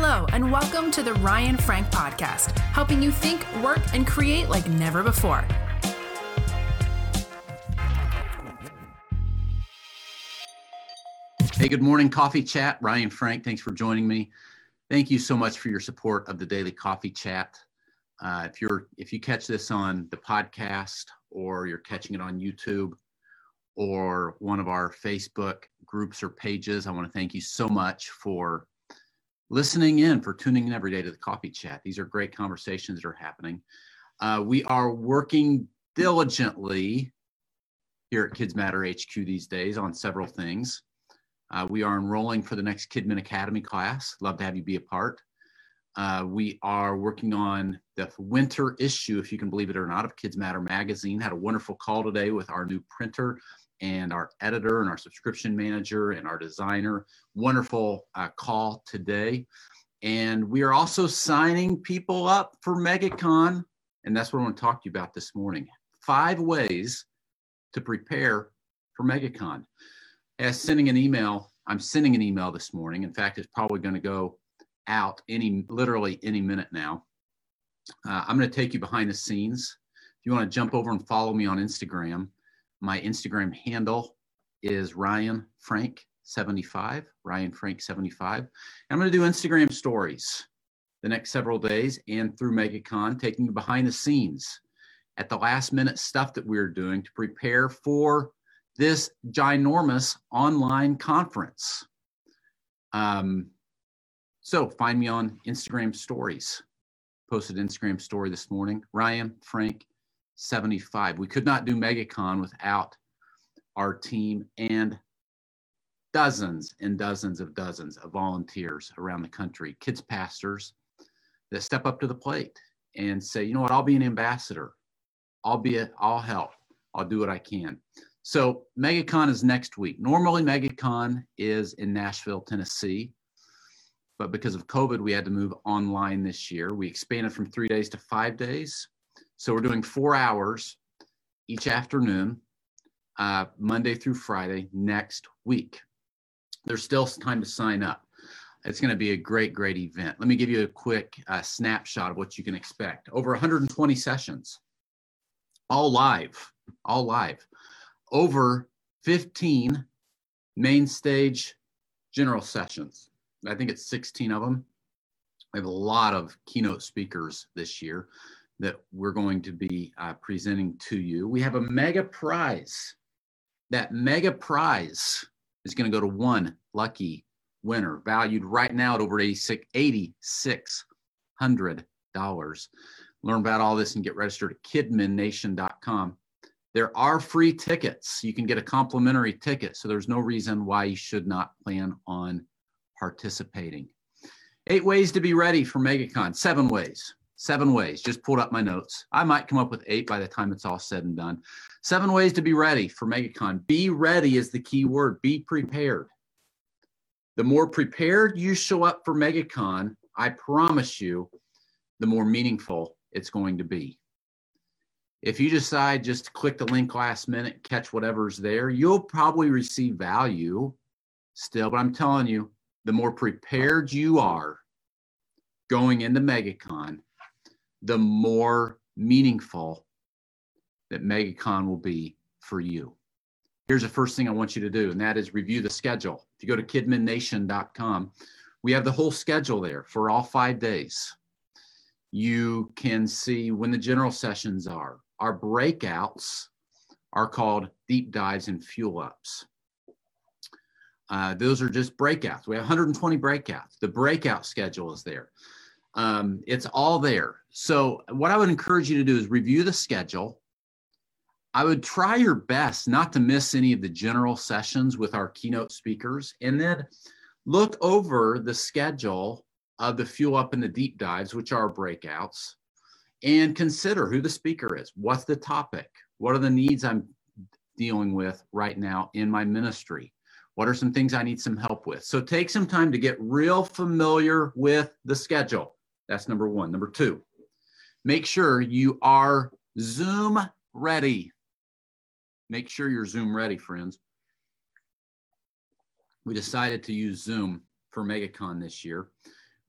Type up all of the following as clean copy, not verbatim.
Hello, and welcome to the Ryan Frank Podcast, helping you think, work, and create like never before. Hey, good morning, Coffee Chat. Ryan Frank, thanks for joining me. Thank you so much for your support of the Daily Coffee Chat. If you catch this on the podcast, or you're catching it on YouTube, or one of our Facebook groups or pages, I want to thank you so much for listening in, for tuning in every day to the Coffee Chat. These are great conversations that are happening. We are working diligently here at Kids Matter HQ these days on several things. We are enrolling for the next Kidmin Academy class. Love to have you be a part. We are working on the winter issue, if you can believe it or not, of Kids Matter magazine. Had a wonderful call today with our new printer and our editor and our subscription manager and our designer. Wonderful call today. And we are also signing people up for Mega-Con. And that's what I want to talk to you about this morning. 5 ways to prepare for Mega-Con. I'm sending an email this morning. In fact, it's probably going to go out literally any minute now. I'm going to take you behind the scenes. If you want to jump over and follow me on Instagram, my Instagram handle is RyanFrank75, RyanFrank75. I'm going to do Instagram stories the next several days and through Mega-Con, taking you behind the scenes at the last minute stuff that we're doing to prepare for this ginormous online conference. So find me on Instagram stories. Posted Instagram story this morning, RyanFrank75. We could not do Mega-Con without our team and dozens of volunteers around the country, kids pastors that step up to the plate and say, you know what, I'll be an ambassador. I'll help. I'll do what I can. So Mega-Con is next week. Normally Mega-Con is in Nashville, Tennessee, but because of COVID, we had to move online this year. We expanded from 3 days to 5 days. So we're doing 4 hours each afternoon, Monday through Friday next week. There's still time to sign up. It's going to be a great, great event. Let me give you a quick snapshot of what you can expect. Over 120 sessions, all live. Over 15 main stage general sessions. I think it's 16 of them. We have a lot of keynote speakers this year that we're going to be presenting to you. We have a mega prize. That mega prize is going to go to one lucky winner, valued right now at over $8,600. Learn about all this and get registered at KidminNation.com. There are free tickets. You can get a complimentary ticket, so there's no reason why you should not plan on participating. 8 ways to be ready for Mega-Con. 7 ways. Just pulled up my notes. I might come up with 8 by the time it's all said and done. 7 ways to be ready for Mega-Con. Be ready is the key word. Be prepared. The more prepared you show up for Mega-Con, I promise you, the more meaningful it's going to be. If you decide just to click the link last minute, catch whatever's there, you'll probably receive value still. But I'm telling you, the more prepared you are going into Mega-Con, the more meaningful that Mega-Con will be for you. Here's the first thing I want you to do, and that is review the schedule. If you go to KidminNation.com, we have the whole schedule there for all 5 days. You can see when the general sessions are. Our breakouts are called deep dives and fuel ups. Those are just breakouts. We have 120 breakouts. The breakout schedule is there. It's all there. So what I would encourage you to do is review the schedule. I would try your best not to miss any of the general sessions with our keynote speakers, and then look over the schedule of the fuel up and the deep dives, which are breakouts, and consider who the speaker is. What's the topic? What are the needs I'm dealing with right now in my ministry? What are some things I need some help with? So take some time to get real familiar with the schedule. That's number one. Number two, make sure you are Zoom ready. Make sure you're Zoom ready, friends. We decided to use Zoom for Mega-Con this year.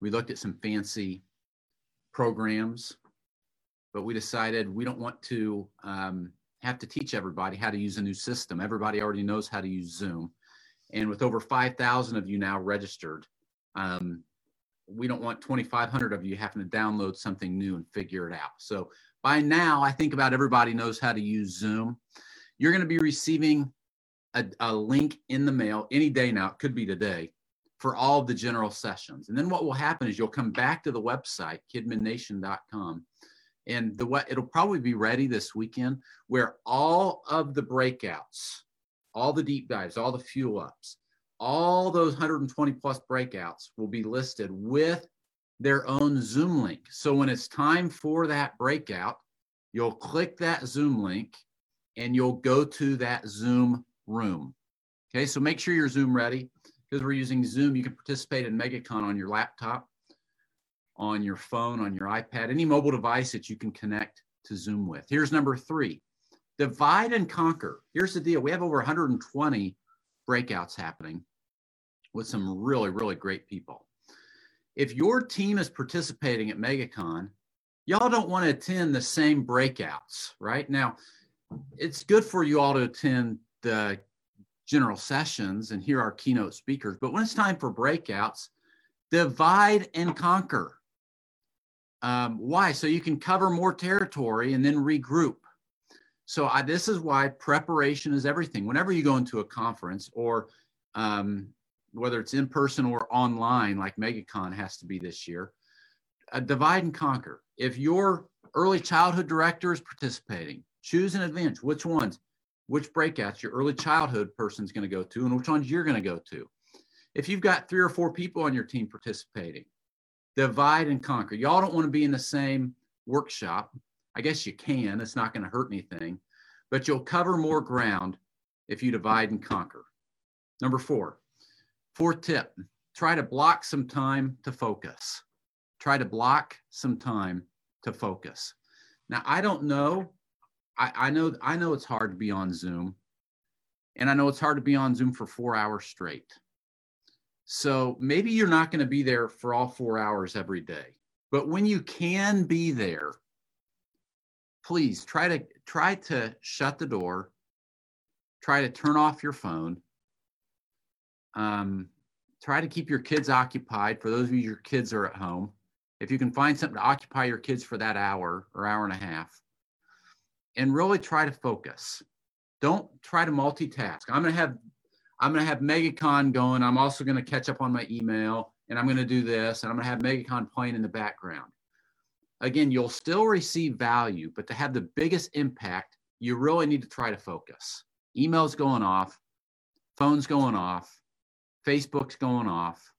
We looked at some fancy programs, but we decided we don't want to have to teach everybody how to use a new system. Everybody already knows how to use Zoom. And with over 5,000 of you now registered, we don't want 2,500 of you having to download something new and figure it out. So by now, I think about everybody knows how to use Zoom. You're going to be receiving a link in the mail any day now, it could be today, for all of the general sessions. And then what will happen is you'll come back to the website, KidminNation.com, and it'll probably be ready this weekend, where all of the breakouts, all the deep dives, all the fuel ups, all those 120 plus breakouts will be listed with their own Zoom link. So when it's time for that breakout, you'll click that Zoom link and you'll go to that Zoom room. Okay, so make sure you're Zoom ready. Because we're using Zoom, you can participate in Mega-Con on your laptop, on your phone, on your iPad, any mobile device that you can connect to Zoom with. Here's number three, divide and conquer. Here's the deal. We have over 120 breakouts happening with some really, really great people. If your team is participating at Mega-Con, y'all don't want to attend the same breakouts, right? Now, it's good for you all to attend the general sessions and hear our keynote speakers, but when it's time for breakouts, divide and conquer. Why? So you can cover more territory and then regroup. So this is why preparation is everything. Whenever you go into a conference, or whether it's in person or online, like Mega-Con has to be this year, divide and conquer. If your early childhood director is participating, choose in advance which ones, which breakouts your early childhood person's going to go to, and which ones you're going to go to. If you've got 3 or 4 people on your team participating, divide and conquer. Y'all don't want to be in the same workshop. I guess you can, it's not going to hurt anything, but you'll cover more ground if you divide and conquer. Number four, fourth tip, try to block some time to focus. Try to block some time to focus. Now, I don't know, I know it's hard to be on Zoom, and I know it's hard to be on Zoom for 4 hours straight. So maybe you're not going to be there for all 4 hours every day, but when you can be there, please try to shut the door, try to turn off your phone, try to keep your kids occupied. For those of you, your kids are at home. If you can find something to occupy your kids for that hour or hour and a half, and really try to focus. Don't try to multitask. I'm gonna have Mega-Con going. I'm also gonna catch up on my email, and I'm gonna do this, and I'm gonna have Mega-Con playing in the background. Again, you'll still receive value, but to have the biggest impact, you really need to try to focus. Email's going off, phone's going off, Facebook's going off,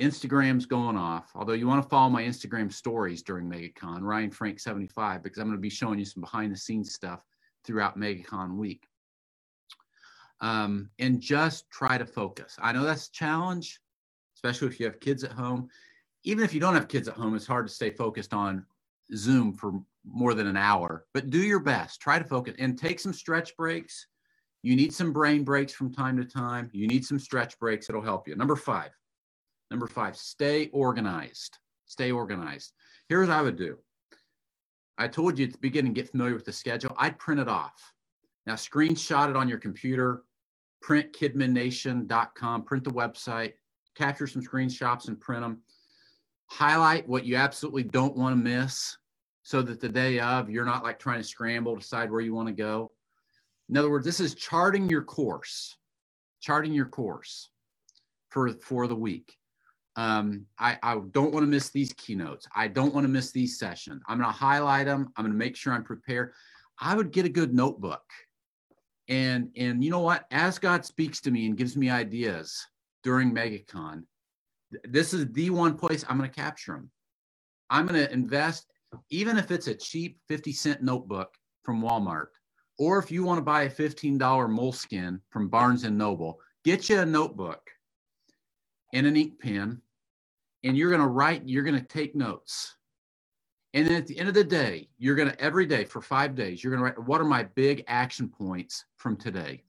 Instagram's going off, although you want to follow my Instagram stories during Mega-Con, Ryan Frank 75, because I'm going to be showing you some behind the scenes stuff throughout Mega-Con week. And just try to focus. I know that's a challenge, especially if you have kids at home. Even if you don't have kids at home, it's hard to stay focused on Zoom for more than an hour, but do your best. Try to focus and take some stretch breaks. You need some brain breaks from time to time. You need some stretch breaks. It'll help you. Number five, stay organized. Stay organized. Here's what I would do. I told you at the beginning, get familiar with the schedule. I'd print it off. Now, screenshot it on your computer, print KidminNation.com, print the website, capture some screenshots and print them. Highlight what you absolutely don't want to miss so that the day of, you're not like trying to scramble, decide where you want to go. In other words, this is charting your course for the week. I don't want to miss these keynotes. I don't want to miss these sessions. I'm going to highlight them. I'm going to make sure I'm prepared. I would get a good notebook. And you know what? As God speaks to me and gives me ideas during Mega-Con, this is the one place I'm going to capture them. I'm going to invest, even if it's a cheap 50-cent notebook from Walmart, or if you want to buy a $15 Moleskin from Barnes & Noble, get you a notebook and an ink pen. And you're going to write, you're going to take notes. And then at the end of the day, you're going to, every day for 5 days, you're going to write, what are my big action points from today?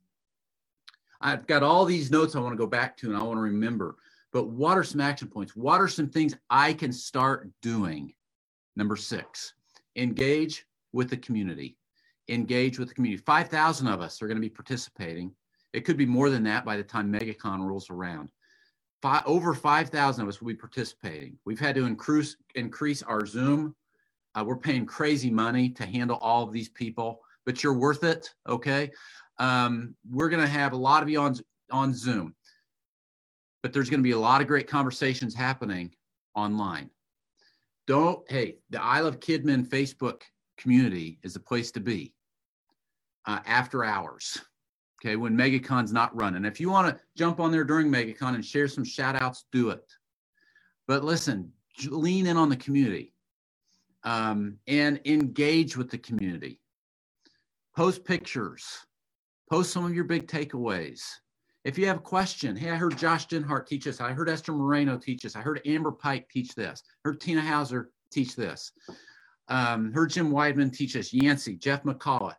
I've got all these notes I want to go back to and I want to remember. But what are some action points? What are some things I can start doing? Number six, engage with the community. Engage with the community. 5,000 of us are going to be participating. It could be more than that by the time Mega-Con rolls around. Over 5,000 of us will be participating. We've had to increase our Zoom. We're paying crazy money to handle all of these people, but you're worth it, okay? We're going to have a lot of you on Zoom, but there's going to be a lot of great conversations happening online. Hey, the Isle of Kidmen Facebook community is the place to be after hours, okay, when Mega-Con's not running. If you want to jump on there during Mega-Con and share some shout-outs, do it. But listen, lean in on the community and engage with the community. Post pictures. Post some of your big takeaways. If you have a question, hey, I heard Josh Denhart teach this. I heard Esther Moreno teach this. I heard Amber Pike teach this. I heard Tina Hauser teach this. Heard Jim Weidman teach this. Yancey, Jeff McCullough.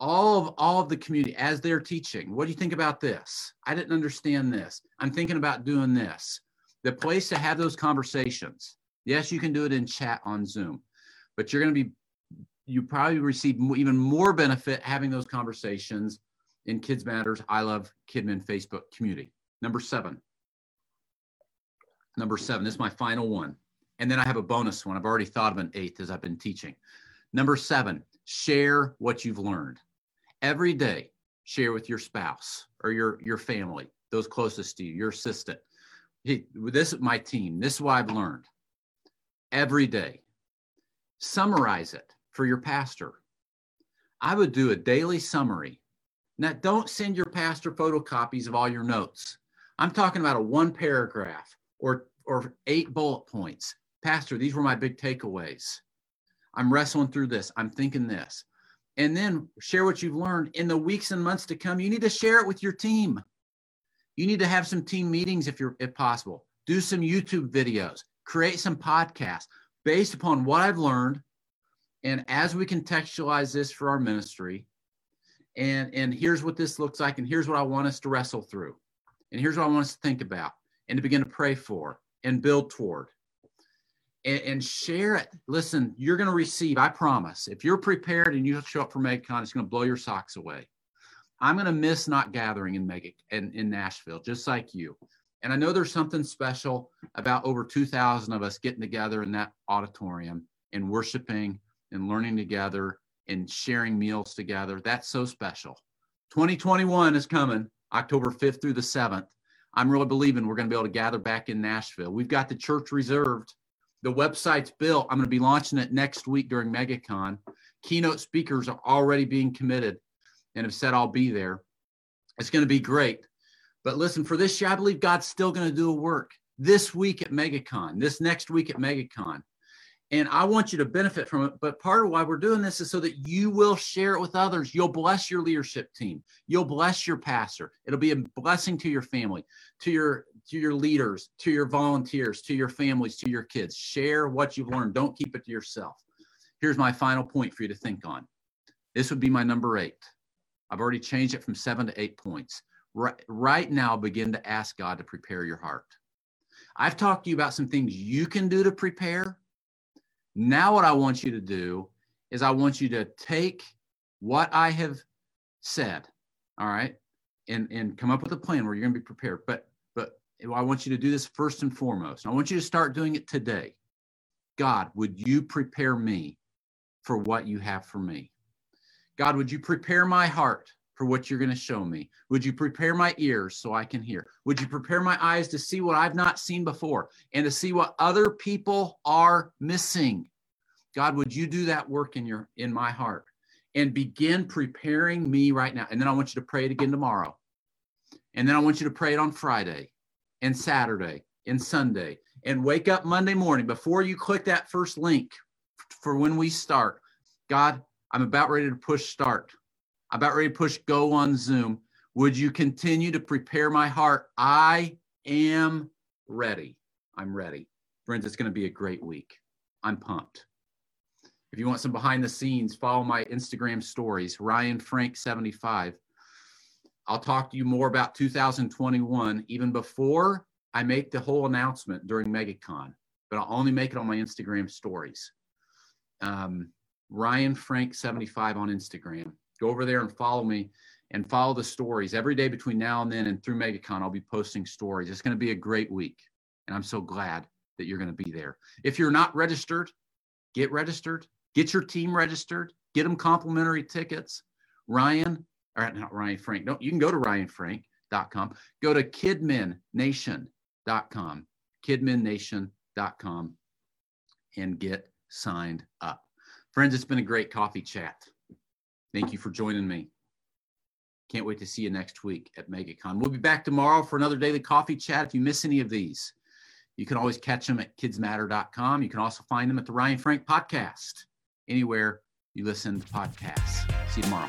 All of the community as they're teaching. What do you think about this? I didn't understand this. I'm thinking about doing this. The place to have those conversations. Yes, you can do it in chat on Zoom, but you're going to be, you probably receive even more benefit having those conversations in Kids Matters, I Love Kidmin Facebook community. Number seven, this is my final one. And then I have a bonus one. I've already thought of an eighth as I've been teaching. Number seven, share what you've learned. Every day, share with your spouse or your family, those closest to you, your assistant. Hey, this is my team. This is what I've learned. Every day. Summarize it for your pastor. I would do a daily summary. Now, don't send your pastor photocopies of all your notes. I'm talking about a one paragraph or 8 bullet points. Pastor, these were my big takeaways. I'm wrestling through this. I'm thinking this. And then share what you've learned in the weeks and months to come. You need to share it with your team. You need to have some team meetings if possible. Do some YouTube videos. Create some podcasts based upon what I've learned. And as we contextualize this for our ministry, and here's what this looks like, and here's what I want us to wrestle through, and here's what I want us to think about, and to begin to pray for, and build toward, and share it. Listen, you're going to receive, I promise, if you're prepared and you show up for Mega-Con, it's going to blow your socks away. I'm going to miss not gathering in Nashville, just like you. And I know there's something special about over 2,000 of us getting together in that auditorium and worshiping and learning together and sharing meals together. That's so special. 2021 is coming, October 5th through the 7th. I'm really believing we're going to be able to gather back in Nashville. We've got the church reserved. The website's built. I'm going to be launching it next week during Mega-Con. Keynote speakers are already being committed and have said I'll be there. It's going to be great. But listen, for this year, I believe God's still going to do a work this week at Mega-Con, this next week at Mega-Con. And I want you to benefit from it. But part of why we're doing this is so that you will share it with others. You'll bless your leadership team. You'll bless your pastor. It'll be a blessing to your family, to your leaders, to your volunteers, to your families, to your kids. Share what you've learned. Don't keep it to yourself. Here's my final point for you to think on. This would be my number 8. I've already changed it from 7 to 8 points. Right now, begin to ask God to prepare your heart. I've talked to you about some things you can do to prepare. Now what I want you to do is I want you to take what I have said, all right, and come up with a plan where you're going to be prepared. But I want you to do this first and foremost. I want you to start doing it today. God, would you prepare me for what you have for me? God, would you prepare my heart for what you're going to show me? Would you prepare my ears so I can hear? Would you prepare my eyes to see what I've not seen before and to see what other people are missing? God, would you do that work in my heart and begin preparing me right now? And then I want you to pray it again tomorrow. And then I want you to pray it on Friday and Saturday and Sunday, and wake up Monday morning before you click that first link for when we start. God, I'm about ready to push start. About ready to push go on Zoom. Would you continue to prepare my heart? I am ready. I'm ready. Friends, it's going to be a great week. I'm pumped. If you want some behind the scenes, follow my Instagram stories, Ryan Frank 75. I'll talk to you more about 2021, even before I make the whole announcement during Mega-Con, but I'll only make it on my Instagram stories. Ryan Frank 75 on Instagram. Go over there and follow me and follow the stories. Every day between now and then and through Mega-Con, I'll be posting stories. It's going to be a great week, and I'm so glad that you're going to be there. If you're not registered, get registered. Get your team registered. Get them complimentary tickets. You can go to RyanFrank.com. Go to KidminNation.com. KidminNation.com and get signed up. Friends, it's been a great coffee chat. Thank you for joining me. Can't wait to see you next week at Mega-Con. We'll be back tomorrow for another daily coffee chat. If you miss any of these, you can always catch them at kidsmatter.com. You can also find them at the Ryan Frank Podcast, anywhere you listen to podcasts. See you tomorrow.